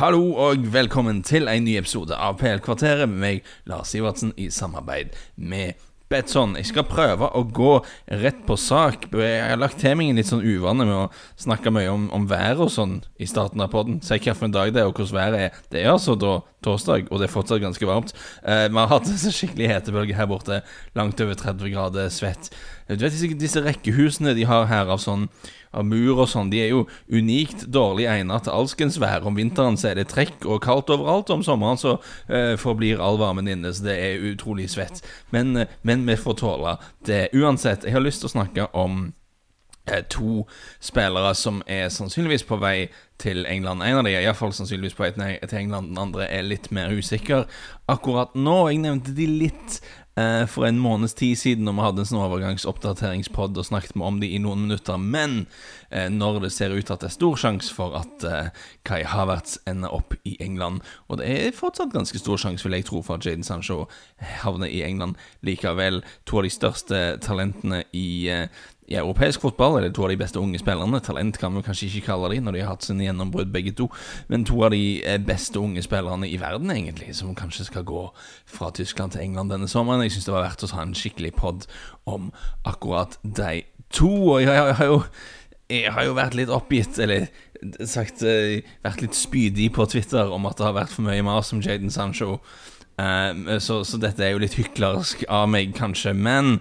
Hallo og velkommen til en ny episode av PL Kvarteret med meg, Lars Ivertsen, I samarbeid med Betsson. Jeg skal prøve å gå rett på sak. Jeg har lagt temingen litt sånn uvanlig med å snakke mye om vær og sånn I starten av podden. Se hva for en dag det og hvordan været Det altså da torsdag, og det fortsatt ganske varmt. Vi har hatt en skikkelig hetebølge her borte, langt over 30 grader svett. Du vet ikke, disse rekkehusene de har her av sånn av mur og sånn, de jo unikt dårlig egnet til alskens vær. Om vinteren så det trekk og kaldt overalt, om sommeren så forblir all varmen inne, så det utrolig svett. Men vi får tåle det. Uansett, jeg har lyst til å snakke om to spelare som sannsynligvis på vei til England. En av de I hvert fall sannsynligvis på vei til England, den andre litt mer usikker. Akkurat nå, jeg nevnte de litt for en måneds tid siden når vi hadde en sånn overgangsoppdateringspodd og snakket med om det I noen minutter, men når det ser ut at det stor sjans for at Kai Havertz ender opp I England, og det fortsatt ganske stor sjans vil jeg tro for at Jadon Sancho havner I England likevel, to av de største talentene I europeisk fotball, eller to av de beste unge spillerne, talent kan vi kanskje ikke kalle de når de har hatt sin gjennombrudd begge to, men to av de beste unge spillerne I verden egentlig, som kanskje skal gå fra Tyskland til England denne sommeren. Jeg synes det var verdt å ta en skikkelig podd om akkurat de to, og jeg har jo vært litt oppgitt, eller sagt, vært litt spydig på Twitter om at det har vært for mye mas om Jadon Sancho, så dette jo litt hyklersk av meg kanskje, men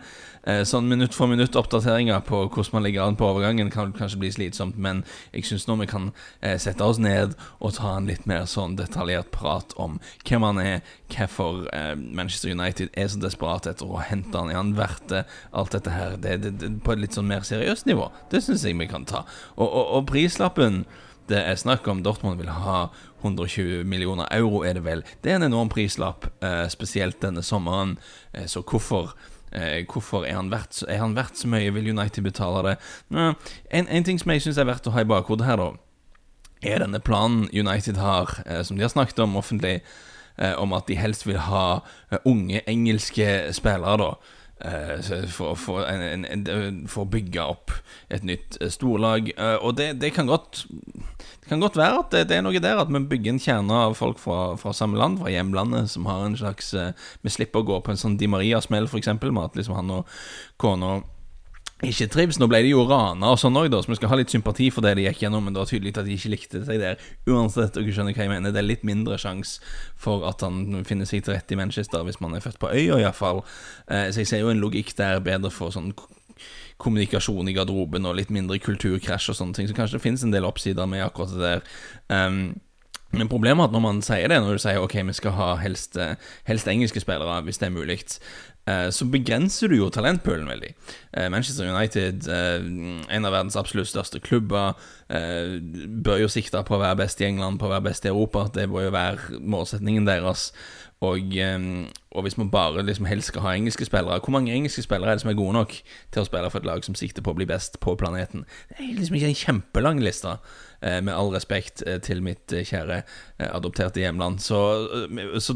sånn minutt for minutt oppdateringer på hvordan man ligger an på overgangen kan kanskje bli slitsomt, men jeg synes nå vi kan sette oss ned og ta en litt mer sånn detaljert prat om hvem han hvorfor Manchester United så desperat etter å hente han, han verdt alt dette her, det på et litt sånn mer seriøst nivå, det synes jeg vi kan ta, og prislappen det snakk om, Dortmund vil ha 120 millioner euro det vel, det en enorm prislapp, spesielt denne sommeren, så hvorfor han verdt så mye, vil United betale det? En ting som jeg synes verdt å ha I bakhodet her da, denne planen United har, som de har snakket om offentlig, om at de helst vil ha unge engelske spillere da, for å bygge opp et nytt storlag, og det kan godt være at det noe der at man bygger en kjerne av folk fra samme land, fra hjemlandet, som har en slags vi slipper å gå på en sånn Di Maria-smell for eksempel, med at liksom han og Kono ikke trivs, nå ble de jo rana og sånn også da, så vi skal ha litt sympati for det de gikk gjennom, men det var tydelig at de ikke likte seg der uansett, og jeg skjønner hva jeg mener, det litt mindre sjans for at han finner seg til rett I Manchester hvis man født på øya I hvert fall, så jeg ser jo en logikk der bedre for sånn kommunikasjon I garderoben og litt mindre kulturkrasj og sånne ting, så kanskje det finnes en del oppsider med akkurat det der, men problemet at når man sier det, når du sier ok, vi skal ha helst engelske spillere hvis det muligt, så begrenser du jo talentpølen veldig. Manchester United, en av verdens absolutt største klubber, bør jo sikte på å være best I England, på å være best I Europa, det bør jo være målsetningen deres, og hvis man bare liksom helst skal ha engelske spillere, hvor mange engelske spillere det som gode nok til å spille for et lag som sikter på å bli best på planeten? Det liksom ikke en kjempelang lista, med all respekt til mitt kjære adopterte hjemland, så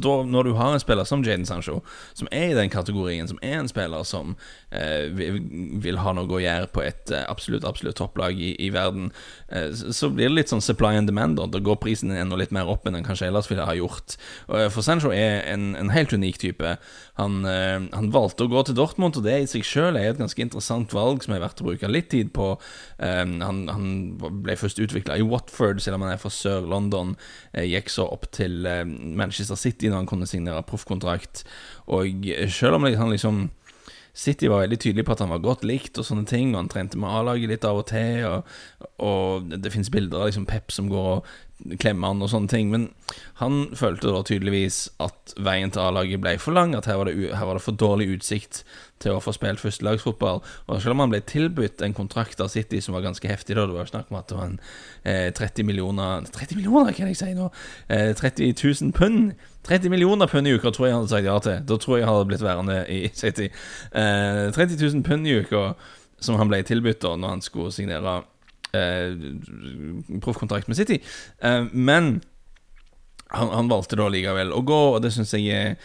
da, når du har en spiller som Jadon Sancho, som I den kategorien, som en spiller som vil ha noe å gjøre på et absolutt topplag i verden, så blir det litt sånn supply and demand, og da går prisen enda litt mer opp enn den kanskje ellers ville ha gjort, for Sancho en helt unik type. Han valgte å gå til Dortmund, og det I seg selv et ganske interessant valg som verdt å bruke litt tid på. Han ble først utviklet I Watford, selv om han fra Sør-London, gikk så opp til Manchester City når han kunne signere proffkontrakt, og selv om han liksom City var veldig tydelig på at han var godt likt og sånne ting, og han trente med A-laget litt av og til, og det finnes bilder av liksom Pep som går og klemmer han og sånne ting, men han følte da tydeligvis at veien til A-laget ble for lang, at her var det for dårlig utsikt til å få spilt førstelagsfotball, og selv om han ble tilbudt en kontrakt av City som var ganske heftig da, det var jo snakk om at det var en 30 millioner, kan jeg si nå, 30 000 pund, 30 millioner pund I uka tror jeg han hadde sagt ja til, da tror jeg han hadde blitt værende I City, 30 000 pund I uka som han ble tilbudt da når han skulle signere proffkontrakt med City, men han valgte da likevel å gå, og det synes jeg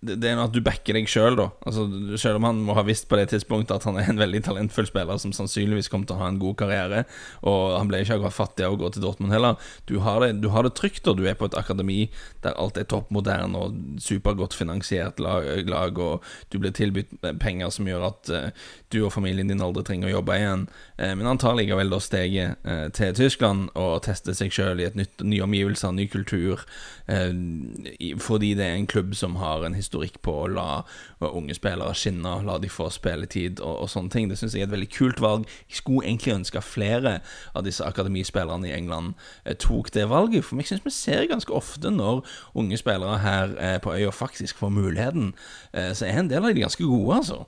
det är något du backar dig själv då. Alltså själv om han må ha visst på det tidspunktet att han är en väldigt talentfull spelare som sannsynligtvis kommer att ha en god karriere och han blir inte akkurat fattig och gå till Dortmund heller. Du har det tryggt och du är på ett akademi där allt är toppmodern och supergott finansierat lag och du blir tillbytt pengar som gör att du och familjen din aldrig tränger att jobba igen. Men han tar likaväl då steget till Tyskland och testar sig själv I ett nytt ny omgivelse, ny kultur fordi det är en klubb som har en historik på å la unge spelare skinna, la de få speletid og sånne ting. Det synes jeg et veldig kult valg. Jeg skulle egentlig ønske flere av disse akademispillerne I England tok det valget, for jeg synes vi ser ganske ofte når unge spelare her på øya faktisk får muligheten, så en del av de ganske gode, altså.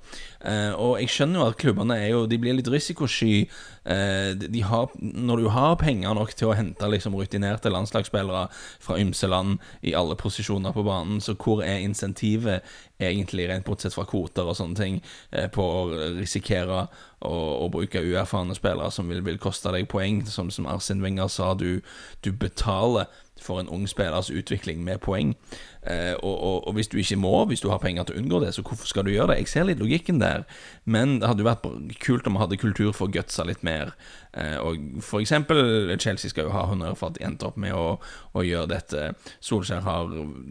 Og jeg skjønner jo at klubberne jo, de blir litt risikosky. De har, når du har penger nok til å hente liksom rutinerte landslagsspelare fra ymseland I alle posisjoner på banen, så hvor incentive egentlig rent bortsett fra kvoter og sånne ting på å risikere å bruke uerfarne spillere som vil koste deg poeng, som Arsene Wenger sa, du betaler for en ung spelers utvikling med poeng og hvis du ikke må, hvis du har penger til å unngå det, så hvorfor skal du gjøre det? Jeg ser litt logikken der, men det hadde jo vært kult om man hadde kultur for å gutsa litt mer og for eksempel Chelsea skal jo ha honnør for at de endte opp med å gjøre dette. Solskjær har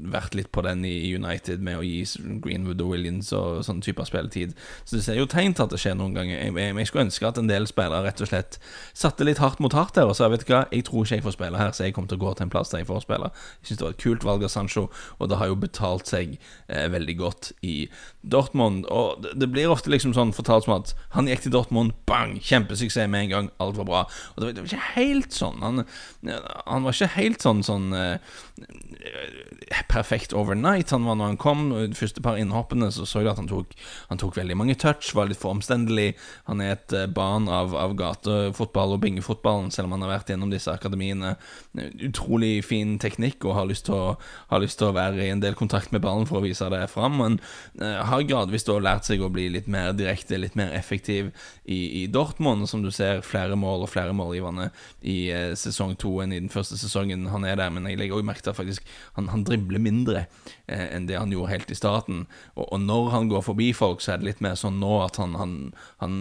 vært litt på den I United med å gi Greenwood og Williams og sånn type av spilletid, så det ser jo tegn til at det skjer noen ganger. Jeg skulle ønske at en del spillere rett og slett satte litt hardt mot hardt der og sa, vet du hva, jeg tror ikke jeg får spille her, så jeg kommer til å gå til en plass der jeg får spille. Jeg synes det var et kult valg av Sancho, og det har jo betalt seg veldig godt I Dortmund, og det blir ofte liksom sånn fortalt som at han gikk til Dortmund, bang, kjempesuksess med en gang, alt var bra, og det var ikke helt sånn. Han var ikke helt sånn perfekt overnight. Han var, når han kom, de første par innhoppene, så jeg at han tok veldig mange touch, var litt for omstendelig. Han et barn av gatefotball og bingefotballen, selv om han har vært gjennom disse akademiene. Utrolig fin teknikk og har lyst til å være I en del kontakt med ballen for å vise det fram, men har gradvis da lært seg å bli litt mer direkte, litt mer effektiv i Dortmund, som du ser flere mål og flere målgiverne I sesong 2 enn I den første sesongen han der, men jeg legger også merke til faktisk han dribler mindre enn det han gjorde helt I starten, og når han går forbi folk, så det litt mer sånn nå at han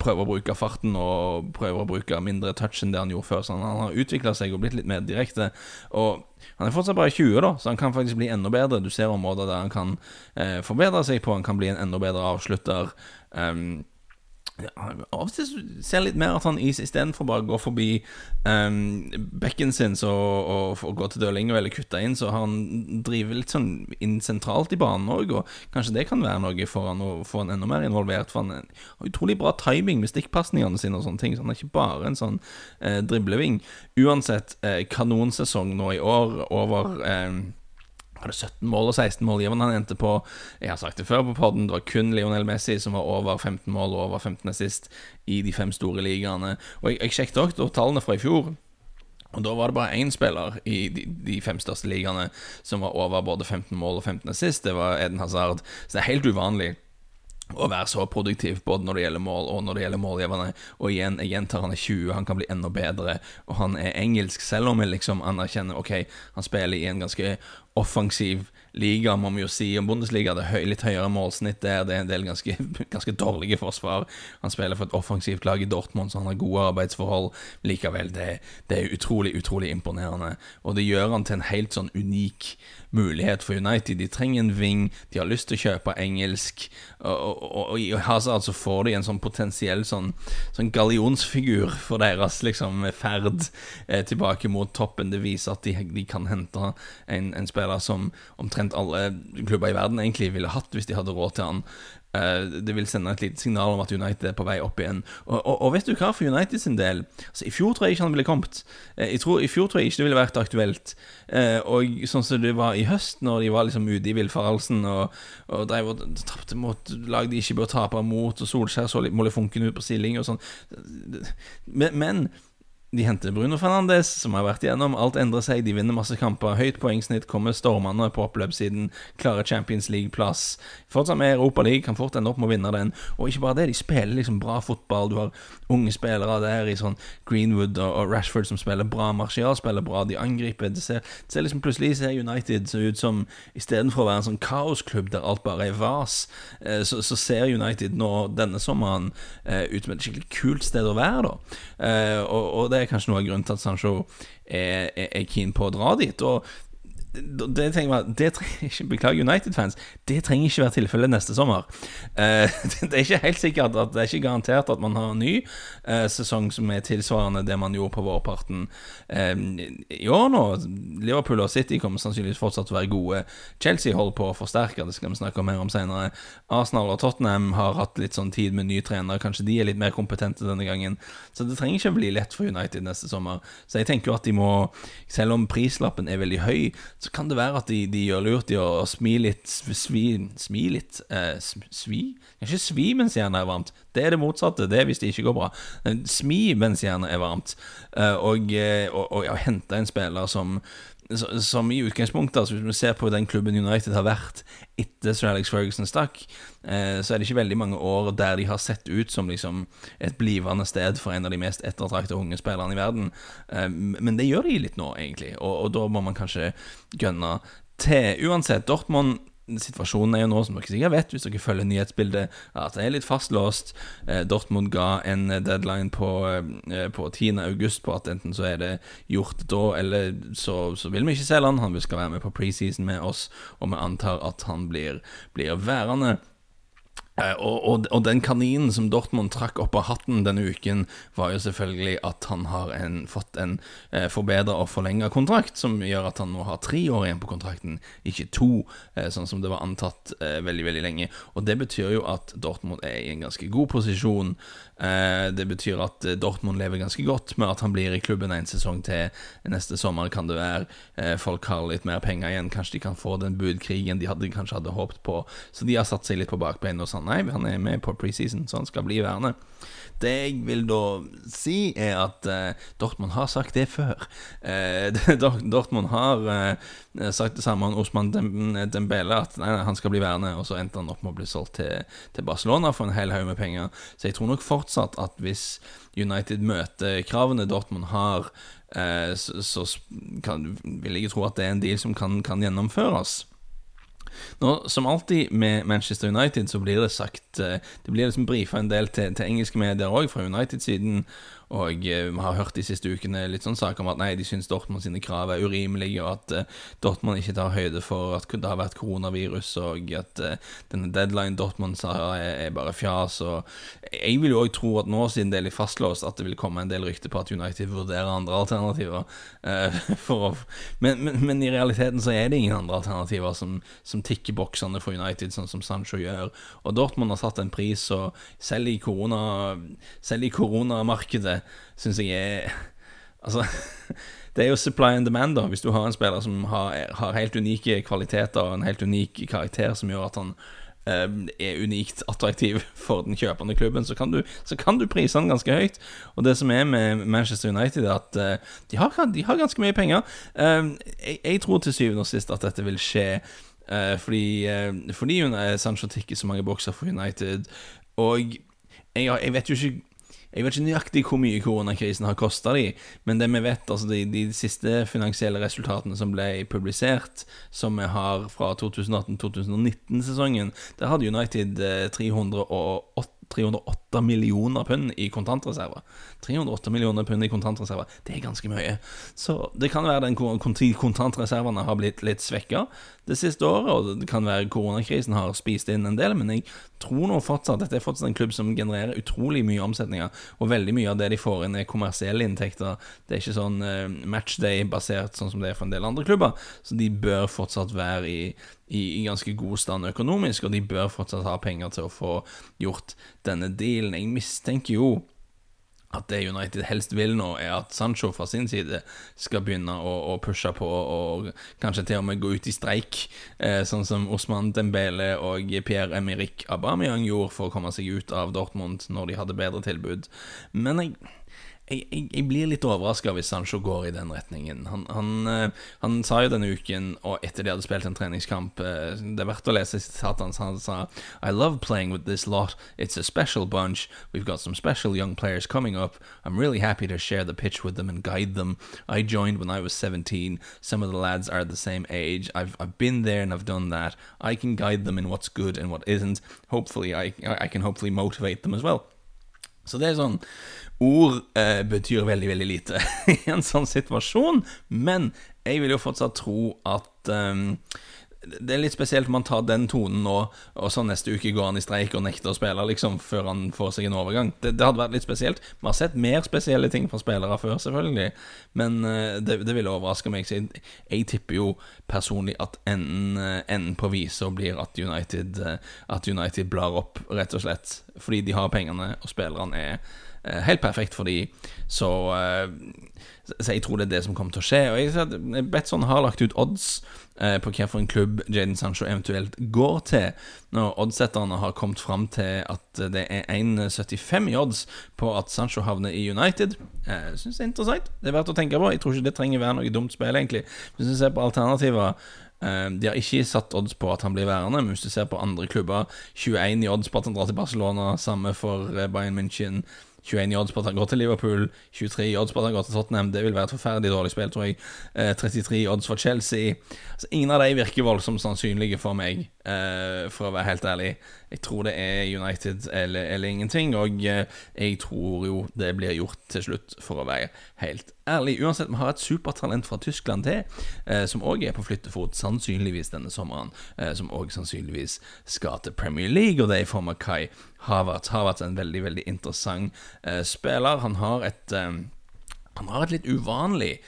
prøver å bruke farten og prøver å bruke mindre touch enn det han gjorde før, så han har utviklet seg og blitt litt mer direkte, og han fortsatt bare 20 da, så han kan faktisk bli enda bedre. Du ser områder der han kan forbedre seg på, han kan bli en enda bedre avslutter. Av og til ser litt mer at han I stedet for bare å gå forbi bekken sin og gå til døling eller kutte inn, så han driver litt sånn inn sentralt I banen også, og kanskje det kan være noe for han å få han enda mer involvert, for han har utrolig bra timing med stikkpassningene sine og sånne ting, så han ikke bare en sånn dribleving. Uansett, kanonsesong nå I år, over... Var det 17 mål og 16 målgiverne han endte på. Jeg har sagt det før på podden, det var kun Lionel Messi som var over 15 mål og over 15 assist I de 5 store ligaene. Og jeg sjekket også tallene fra I fjor, og da var det bare en spiller I de 5 største ligaene som var over både 15 mål og 15 assist. Det var Eden Hazard, så det helt uvanlig å være så produktiv både når det gjelder mål og når det gjelder målgiverne, og igjen, jeg gjentar, han 20, han kan bli enda bedre, og han engelsk, selv om jeg liksom anerkjenner, ok, han spiller I en ganske offensiv liga, må man jo si, om Bundesliga, det litt høyere målsnitt der, det en del ganske dårlige forsvar. Han spiller for et offensivt lag I Dortmund, så han har gode arbeidsforhold. Likevel, det utrolig, utrolig imponerende, og det gjør han til en helt sånn unik mulighet for United. De trenger en ving, de har lyst til å kjøpe engelsk, og I Hazard så får de en sånn potensiell sånn gallionsfigur for deres liksom ferd tilbake mot toppen. Det viser at de kan hente en spiller som omtrent alle klubber I verden egentlig ville hatt hvis de hadde råd til han. Det vil sende et litet signal om at United på vei opp igjen, og vet du hva, for United sin del, altså, I fjor tror jeg ikke han ville kommet, I fjor tror jeg ikke det ville vært aktuelt, og sånn som det var I høst når de var liksom ute I villfarelsen og drev og tappte mot lag de ikke bør tape mot, og Solskjær så litt målefunken ut på stilling og sånn, men De henter Bruno Fernandes, som har vært igjennom. Alt endrer seg, de vinner masse kamper. Høyt poengsnitt, kommer stormende på oppløpssiden, klarer Champions League-plass. Fortsatt med Europa League, kan fort ende opp med å vinne den. Og ikke bare det, de spiller liksom bra fotball. Du har unge spillere der i sånn Greenwood og Rashford som spiller bra. Martial spiller bra, de angriper. Det ser liksom plutselig ser United så ut som, I stedet for å være en sånn kaosklubb der alt bare er vas, så ser United nå denne sommeren ut som et skikkelig kult sted å være, da. Og det kanskje noe av grunnen til at Sancho er keen på å dra dit, og det trenger ikke, beklager United-fans, det trenger ikke være tilfellet neste sommer. Det er ikke helt sikkert, at det er ikke garantert at man har en ny sesong som er tilsvarende det man gjorde på vårparten i år nå. Liverpool og City kommer sannsynligvis fortsatt til å være gode. Chelsea holder på å forsterke, det skal vi snakke mer om senere. Arsenal og Tottenham har hatt litt sånn tid med ny trener, kanskje de er litt mer kompetente denne gangen, så det trenger ikke å bli lett for United neste sommer. Så jeg tenker jo at de må, selv om prislappen er veldig høy, så kan det være at de gjør lurt i å smi litt mens hjernen er varmt. Det er det motsatte, det er hvis det ikke går bra. Smi mens hjernen er varmt, og hente en spiller som i utgangspunktet, altså hvis vi ser på den klubben United har vært etter Sir Alex Ferguson stakk, så er det ikke veldig mange år der de har sett ut som liksom et blivende sted for en av de mest ettertraktede unge spillerne i verden, men det gjør de litt nå egentlig, og da må man kanskje gønne til. Uansett, Dortmund, situasjonen er jo nå, som dere sikkert vet hvis dere følger nyhetsbildet, at det er litt fastlåst. Dortmund ga en deadline på 10. august på at enten så er det gjort da, eller så vil vi ikke selge han. Han skal være med på preseason med oss, og vi antar at han blir værende. Og den kaninen som Dortmund trakk opp av hatten denne uken var jo selvfølgelig at han har fått en forbedret og forlenget kontrakt, som gjør at han nå har 3 år igjen på kontrakten, ikke 2, sånn som det var antatt veldig, veldig lenge. Og det betyr jo at Dortmund er i en ganske god posisjon. Det betyr at Dortmund lever ganske godt med at han blir i klubben en sesong til. Neste sommer kan det være folk har litt mer penger igjen, kanskje de kan få den budkrigen de kanskje hadde håpet på. Så de har satt seg litt på bakbein og sånn. Nei, han er med på preseason, så han skal bli værende. Det jeg vil da si er at Dortmund har sagt det før. Dortmund har sagt det samme om Osman Dembele, at nei, han skal bli værende, og så endte han opp med å bli solgt til Barcelona for en hel haug med penger. Så jeg tror nok fortsatt at hvis United møter kravene Dortmund har, så vil jeg tro at det er en deal som kan gjennomføres. Nå, som alltid med Manchester United så blir det sagt, det blir liksom brifet en del til engelske medier også fra United-siden, og vi har hørt de siste ukene litt sånn saker om at nei, de synes Dortmund sine krav er urimelige, og at Dortmund ikke tar høyde for at det har vært koronavirus, og at denne deadline Dortmund sa er bare fjas. Og jeg vil jo også tro at nå, siden det er litt fastlåst, at det vil komme en del rykter på at United vurderer andre alternativer men i realiteten så er det ingen andre alternativer som tikker boksene for United, sånn som Sancho gjør, og Dortmund har satt en pris, og selv i koronamarkedet synes jeg altså, det er jo supply and demand da. Hvis du har en spiller som har helt unike kvaliteter og en helt unik karakter som gjør at han er unikt attraktiv for den kjøpende klubben, så kan du prise han ganske høyt. Og det som er med Manchester United er at de har ganske mye penger. Jeg tror til 7. og sist at dette vil skje fordi Sancho tikker så mange bokser for United, og jeg vet jo ikke nøyaktig hvor mye koronakrisen har kostet de, men det vi vet, altså de siste finansielle resultatene som ble publisert, som vi har fra 2018-2019-sesongen, der hadde United 308 millioner pund i kontantreserver. 308 millioner pund i kontantreserver, det er ganske mye. Så det kan være den kontantreserverne har blitt litt svekket det siste året, og det kan være koronakrisen har spist inn en del, men jeg tror nå fortsatt at dette er fortsatt en klubb som genererer utrolig mye omsetninger, og veldig mye av det de får inn er kommersielle inntekter. Det er ikke sånn matchday-basert sånn som det er for en del andre klubber, så de bør fortsatt være i ganske god stand økonomisk, og de bør fortsatt ha penger til å få gjort denne dealen. Jeg mistenker jo at det United helst vil nå er at Sancho fra sin side skal begynne å pushe på, og kanskje til og med gå ut i streik, sånn som Osman Dembele og Pierre-Emerick Aubameyang gjorde for å komme seg ut av Dortmund når de hadde bedre tilbud. Men jeg Jeg blir litt overrasket hvis Sancho går I den retningen. Han sa jo denne uken, og etter de hadde spilt en treningskamp, det verdt å lese sitatet hans, han sa, I love playing with this lot. It's a special bunch. We've got some special young players coming up. I'm really happy to share the pitch with them and guide them. I joined when I was 17. Some of the lads are the same age. I've been there and I've done that. I can guide them in what's good and what isn't. Hopefully, I can hopefully motivate them as well. Så det sånn, ord betyr veldig, veldig lite I en sånn situasjon, men jeg vil jo fortsatt tro at det litt spesielt man tar den tonen nå, og så neste uke går han I streik og nekter å spille liksom, før han får seg en overgang. Det hadde vært litt spesielt. Man har sett mer spesielle ting fra spillere før, selvfølgelig, men det ville overraske meg. Jeg tipper jo personlig at enden på viser blir at United blar opp, rett og slett, fordi de har pengene, og spillerne helt perfekt for de så jeg tror det det som kommer til å skje og jeg ser at Betsson har lagt ut odds på hva for en klubb Jadon Sancho eventuelt går til når oddsetterne har kommet frem til at det 1,75 I odds på at Sancho havner I United jeg synes det interessant, det verdt å tenke på jeg tror ikke det trenger være noe dumt spill egentlig hvis du ser på alternativer de har ikke satt odds på at han blir værende men hvis du ser på andre klubber 21 I odds på at han drar til Barcelona samme for Bayern München 21 I odds på at han går til Liverpool 23 I odds på at han går til Tottenham det vil være et forferdelig dårlig spill tror jeg 33 I odds for Chelsea altså, ingen av de virker voldsomt sannsynlige for meg for å være helt ærlig jeg tror det United eller ingenting og jeg tror jo det blir gjort til slutt for å være helt ærlig uansett vi har et supertalent fra Tyskland til som også på flyttefot sannsynligvis denne sommeren som også sannsynligvis skal til Premier League og det I form av Kai Havertz en veldig, veldig interessant spiller. Han har et litt uvanlig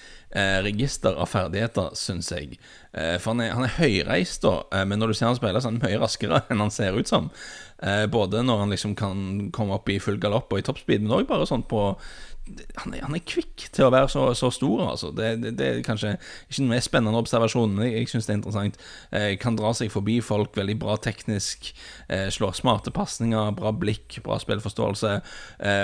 register av ferdigheter, synes jeg. For han er høyreist da, men når du ser han spiller, så han mye raskere enn han ser ut som. Både når han liksom kan komme opp I full galopp og I toppspeed, men også bare sånn på han er kvikk til å være så stor altså. Det kanskje ikke en mer spennende observasjon, men jeg synes det interessant kan dra seg forbi folk veldig bra teknisk, slår smarte passninger, bra blikk, bra spillforståelse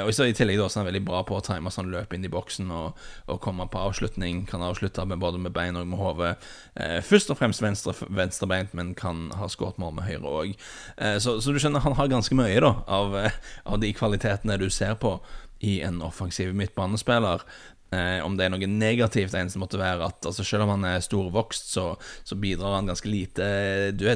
og I tillegg da, så han veldig bra på å time sånn løp inn I boksen og komme på avslutning, kan avslutte både med bein og med hodet først og fremst venstrebeint, men kan ha skåret mål med høyre også så du skjønner, han har ganske mye da, av de kvalitetene du ser på I en offensiv midtbanespiller om det noe negativt det eneste måtte være at altså, selv om han storvokst så bidrar han ganske lite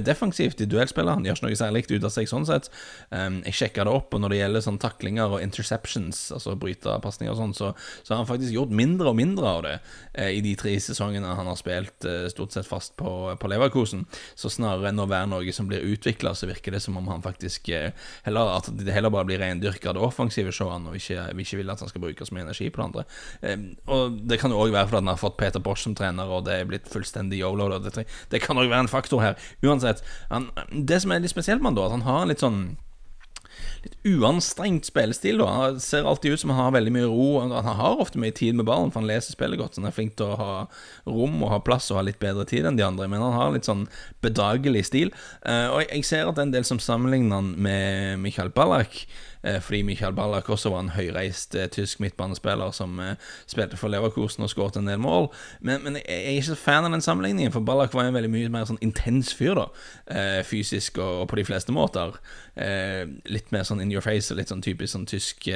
defensivt I duellspillet han gjør ikke noe særlig ut av seg sånn sett jeg sjekker det opp og når det gjelder sånn taklinger og interceptions, altså bryterpassninger og sånn så har han faktisk gjort mindre og mindre av det I de 3 sesongene han har spilt stort sett fast på Leverkusen så snarere enn å være noe som blir utviklet så virker det som om han faktisk at det heller bare blir rendyrket det offensive showet og ikke vil at han skal bruke så mye energi på det andre og det kan jo også være fordi han har fått Peter Bosz som trener og det blitt fullstendig YOLO det kan også være en faktor her uansett, det som litt spesielt med han da at han har en litt sånn litt uanstrengt spillestil da. Han ser alltid ut som han har veldig mye ro han har ofte mye tid med ballen for han leser spillet godt så han flink til å ha rom og ha plass og ha litt bedre tid enn de andre men han har litt sånn bedagelig stil og jeg ser at det en del som sammenligner han med Michael Ballack fordi Michael Ballack også var en høyreist tysk midtbanespiller som spilte for Leverkusen og skåret en del mål men jeg ikke så fan av den sammenligningen for Ballack var en veldig mye mer sånn intens fyr da fysisk og på de fleste måter litt mer sånn in your face og litt sånn typisk sånn tysk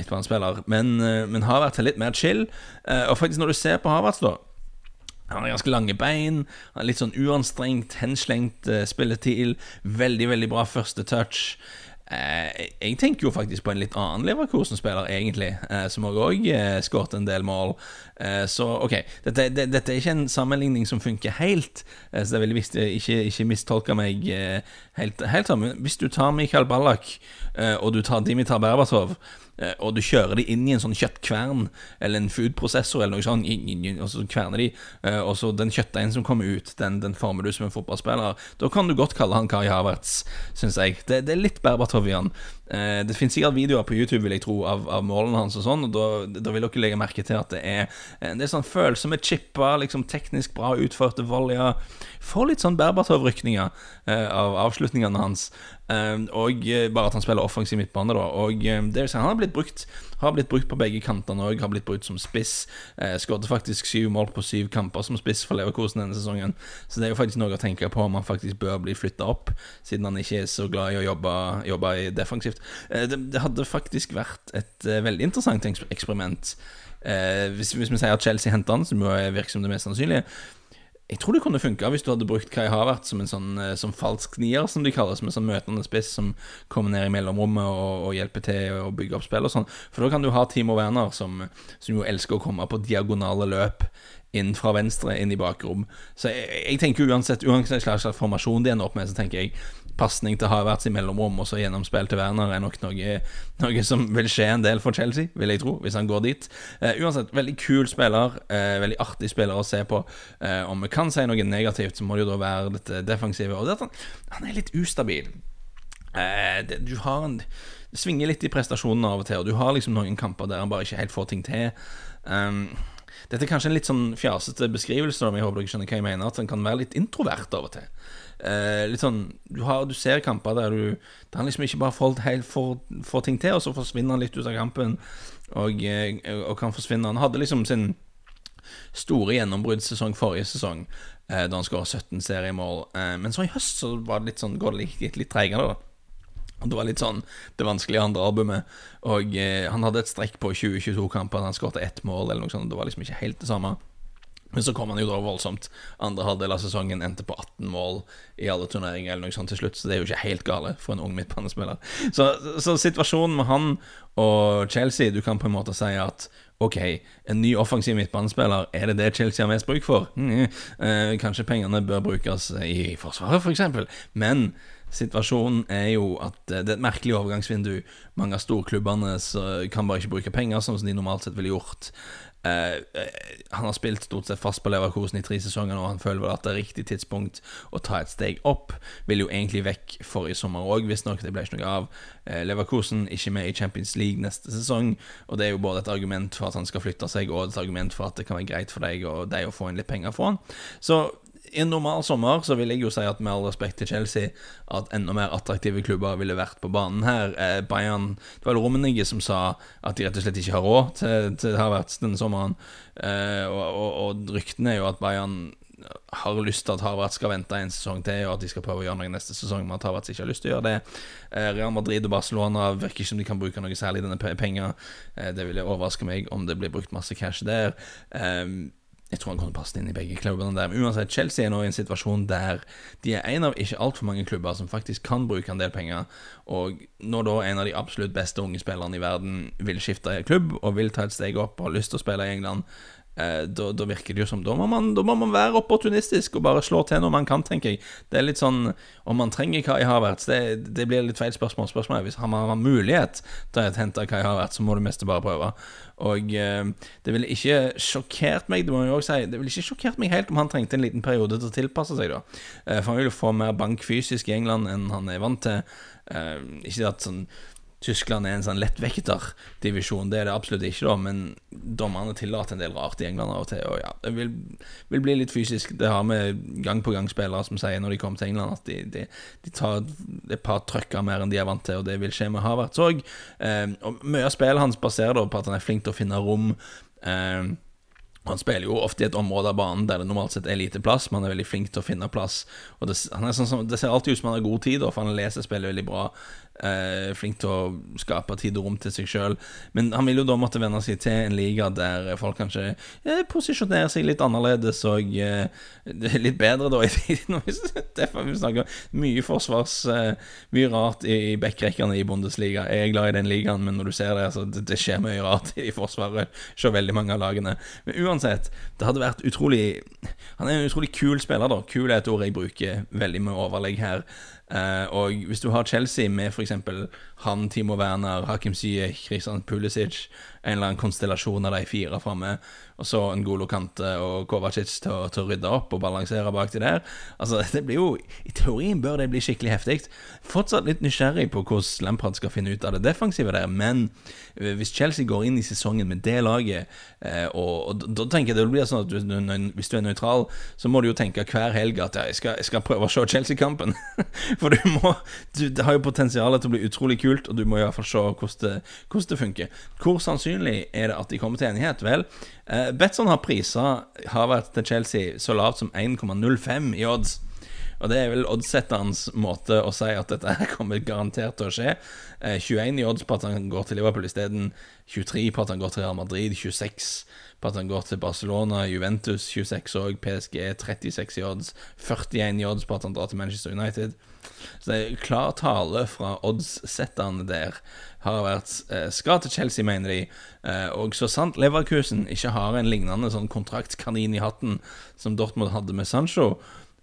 midtbanespiller men Havertz litt mer chill og faktisk når du ser på Havertz da han har ganske lange bein, han litt sånn uanstrengt, henslengt spilletil, veldig, veldig bra første touch jeg tenker jo faktisk på en litt annen Leverkusen-spiller egentlig, som også skåret en del mål så ok, dette ikke en sammenligning som funker helt så det vil ikke mistolke meg helt men hvis du tar Michael Ballack og du tar Dimitar Berbatov og du kjører de inn I en sånn kjøttkvern eller en foodprosessor eller noe sånt og så kverner de og så den kjøttdeigen som kommer ut den former du som en fotballspiller da kan du godt kalle han Kai Havertz synes jeg, det litt Berbatov I han det finnes sikkert videoer på YouTube vil jeg tro av målene hans og sånn og da vil dere legge merke til at det sånn følelse med chipper liksom teknisk bra utførte volleyer får litt sånn Berbatov-rykninger av avslutningene hans og bare at han spiller offensiv midtbane da og det vil si han har blitt blitt brukt, har blitt brukt på begge kanter og har blitt brukt som spiss. Skårte faktisk 7 mål på 7 kamper som spiss for Leverkusen denne sesongen. Så det jo faktisk noe å tenke på om han faktisk bør bli flyttet opp, siden han ikke så glad I å jobbe defensivt. Det hadde faktisk vært et veldig interessant eksperiment. Hvis vi sier at Chelsea henter han, som jo virker som det mest sannsynlige. Jeg tror det kunne funket hvis du hadde brukt Kai Havertz som en sånn som falsk nier, som de kaller, som en sånn møtende spiss som kommer ned I mellomrommet og hjelper til å bygge opp spill og sånn. For da kan du ha Timo Werner som jo elsker å komme på diagonale løp inn fra venstre, inn I bakrom. Så jeg tenker uansett slags formasjon det ender opp med, så tenker jeg passning til Havertz I mellomrom og så gjennomspill til Werner nok noe som vil skje en del for Chelsea, vil jeg tro, hvis han går dit. Uansett, veldig kul spiller, veldig artig spiller å se på. Om vi kan si noe negativt, så må det jo da være litt defensiv, og det at han litt ustabil. Du har en det svinger litt I prestasjonen av og til, og du har liksom noen kamper der han bare ikke helt får ting til. Dette kanskje en litt sånn fjasete beskrivelse, men jeg håper dere skjønner hva jeg mener, at han kan være litt introvert av og til. Litt sånn, du ser kamper der der han liksom ikke bare får ting til, og så forsvinner han litt ut av kampen, og kan forsvinne. Han hadde liksom sin store gjennombruddssesong forrige sesong, da han skåret 17 seriemål, men så I høst så var det litt sånn, går det litt tregere da. Det var litt sånn, det vanskelige andre albumet og han hadde et strekk på 20-22 kamper, han skårte 1 mål eller noe sånt, det var liksom ikke helt det samme men så kom han jo da voldsomt, andre halvdel av sesongen endte på 18 mål I alle turneringer eller noe sånt til slutt, så det jo ikke helt gale for en ung midtbanespiller så situasjonen med han og Chelsea, du kan på en måte si at ok, en ny offensiv midtbanespiller, det Chelsea har mest bruk for? Kanskje pengene bør brukes I forsvaret for eksempel, men Situasjonen jo at det et merkelig overgangsvindu. Mange av storklubbene kan bare ikke bruke penger som de normalt sett ville gjort. Han har spilt stort sett fast på Leverkusen I 3 sesonger og han føler vel at det riktig tidspunkt å ta et steg opp. Vil jo egentlig vekk forrige sommer også, hvis nok det ble ikke noe av. Leverkusen ikke med I Champions League neste sesong, og det jo både et argument for at han skal flytte seg, og et argument for at det kan være greit for deg og deg å få inn litt penger for han. Så I en normal sommer så vil jeg jo si at med all respekt til Chelsea at enda mer attraktive klubber ville vært på banen her Bayern, det var Rummenigge som sa at de rett og slett ikke har råd til det har vært denne sommeren og ryktene jo at Bayern har lyst til at Havertz skal vente en sesong til og at de skal prøve å gjøre noe neste sesong men at Havertz ikke har lyst til å gjøre det Real Madrid og Barcelona virker ikke som de kan bruke noe særlig denne penger det vil overraske meg om det blir brukt masse cash der Jeg tror han kunne passe inn I begge klubbene der, men uansett Chelsea nå I en situasjon der de en av ikke alt for mange klubber som faktisk kan bruke en del penger, og når da en av de absolutt beste unge spillerne I verden vil skifte klubb og vil ta et steg opp og har lyst til å spille I England, da virker det jo som da må man være opportunistisk og bare slå til når man kan, tenker jeg. Det litt sånn, om man trenger Kai Havertz, det blir litt feil spørsmål. Hvis han har mulighet til å hente Kai Havertz, så må du mest bare prøve. Og det ville ikke sjokkert meg, det må jeg jo også si, det ville ikke sjokkert meg helt om han trengte en liten periode til å tilpasse seg da. For han vil jo få mer bank fysisk I England enn han vant til. Ikke at sånn, Tyskland en sånn lettvekterdivisjon det det absolutt ikke da, men dommerne tillater en del rart I England av og til og ja, det vil bli litt fysisk det har med gang på gang spillere som sier når de kommer til England at de tar et par trøkker mer enn de vant til og det vil skje med Havertz også og mye av spillet hans baserer på at han flink til å finne rom Han spiller jo ofte I et område av banen der det normalt sett lite plass, men han veldig flink til å finne plass, og det ser alltid ut som han har god tid, for han leser spillet veldig bra, flink til å skape tid og rom til seg selv, men han vil jo da måtte vende seg til en liga der folk kanskje posisjonerer seg litt annerledes, og litt bedre da I tiden, derfor vi snakker mye forsvars, mye rart I backrekkerne I Bundesliga, jeg glad I den ligaen, men når du ser det, så det skjer mye rart I forsvaret, så veldig mange av lagene, men uansett, det hadde vært utrolig han en utrolig kul spiller da kul et ord jeg bruker veldig med overlegg her og hvis du har Chelsea med for eksempel han, Timo Werner, Hakim Ziyech, Christian Pulisic en eller annen konstellasjon av de fire fremme, og så N'Golo Kante og Kovacic til å rydde opp og balansere bak det der. Altså, det blir jo, i teorien bør det bli skikkelig heftigt. Fortsatt litt nysgjerrig på hvordan Lampard skal finne ut av det defensive der, men hvis Chelsea går inn I sesongen med det laget, og da tenker jeg det blir sånn at hvis du neutral, så må du jo tenke hver helg at ja, jeg skal prøve å se Chelsea-kampen, for det har jo potensialet til å bli utrolig kult, og du må I hvert fall se hvordan det funker. Hvor sannsynlig det at de kommer til enighet? Vel, Betsson har priset Havertz til Chelsea så lavt som 1,05 I odds, og det vel oddsetterens måte å si at dette kommer garantert til å skje. 21 I odds på at han går til Liverpool I stedet, 23 på at han går til Real Madrid, 26 på at han går til Barcelona, Juventus, 26 og PSG, 36 I odds, 41 I odds på at han drar til Manchester United. Så det klar tale fra oddssetterne der har vært skal til Chelsea, mener de, og så sant Leverkusen ikke har en lignende sånn kontraktkanin I hatten som Dortmund hadde med Sancho,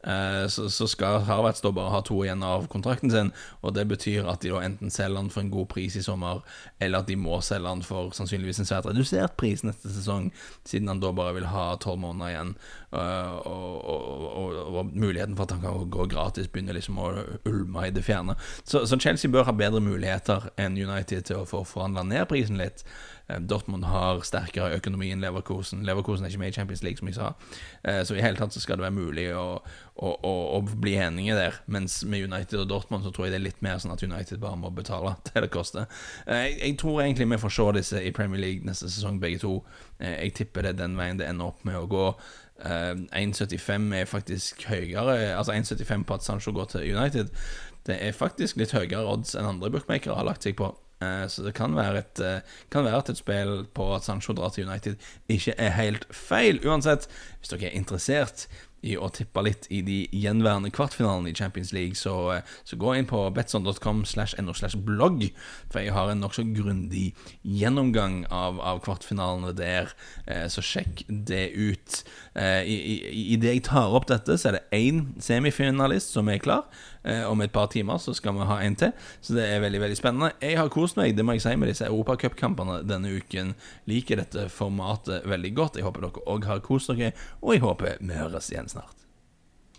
så skal Havertz da bare ha 2 igjen av kontrakten sin, og det betyr at de da enten selger den for en god pris I sommer, eller at de må selge den for sannsynligvis en svært redusert pris neste sesong, siden han da bare vil ha 12 måneder igjen, og muligheten for at han kan gå gratis begynner liksom å ulme I det fjerne. Så Chelsea bør ha bedre muligheter enn United til å få forhandlet ned prisen litt. Dortmund har sterkere økonomi enn Leverkusen ikke med I Champions League som jeg sa, så I hele tatt så skal det være mulig å bli enige der, mens med United og Dortmund så tror jeg det litt mer sånn at United bare må betale det koster. Jeg tror egentlig vi får se disse I Premier League neste sesong begge to, jeg tipper det den veien det ender opp med å gå. 1,75 faktisk høyere, altså 1,75 på at Sancho går til United, det faktisk litt høyere odds enn andre bookmakere har lagt seg på, så det kan være at et spel på at Sancho drar til United ikke helt feil. Uansett, hvis dere interessert I å tippa litt I de gjenværende kvartfinalen I Champions League, så gå inn på betson.com/no/blogg, for jeg har en nok så grundig gjennomgang av kvartfinalene der, så sjekk det ut. I det jeg tar opp dette, så det en semifinalist som klar, om et par timer så skal vi ha en til, så det veldig, veldig spennende. Jeg har kost meg, det må jeg si, med disse Europacup-kampene denne uken. Liker dette formatet veldig godt, jeg håper dere også har kost dere, og jeg håper vi høres igjen snart.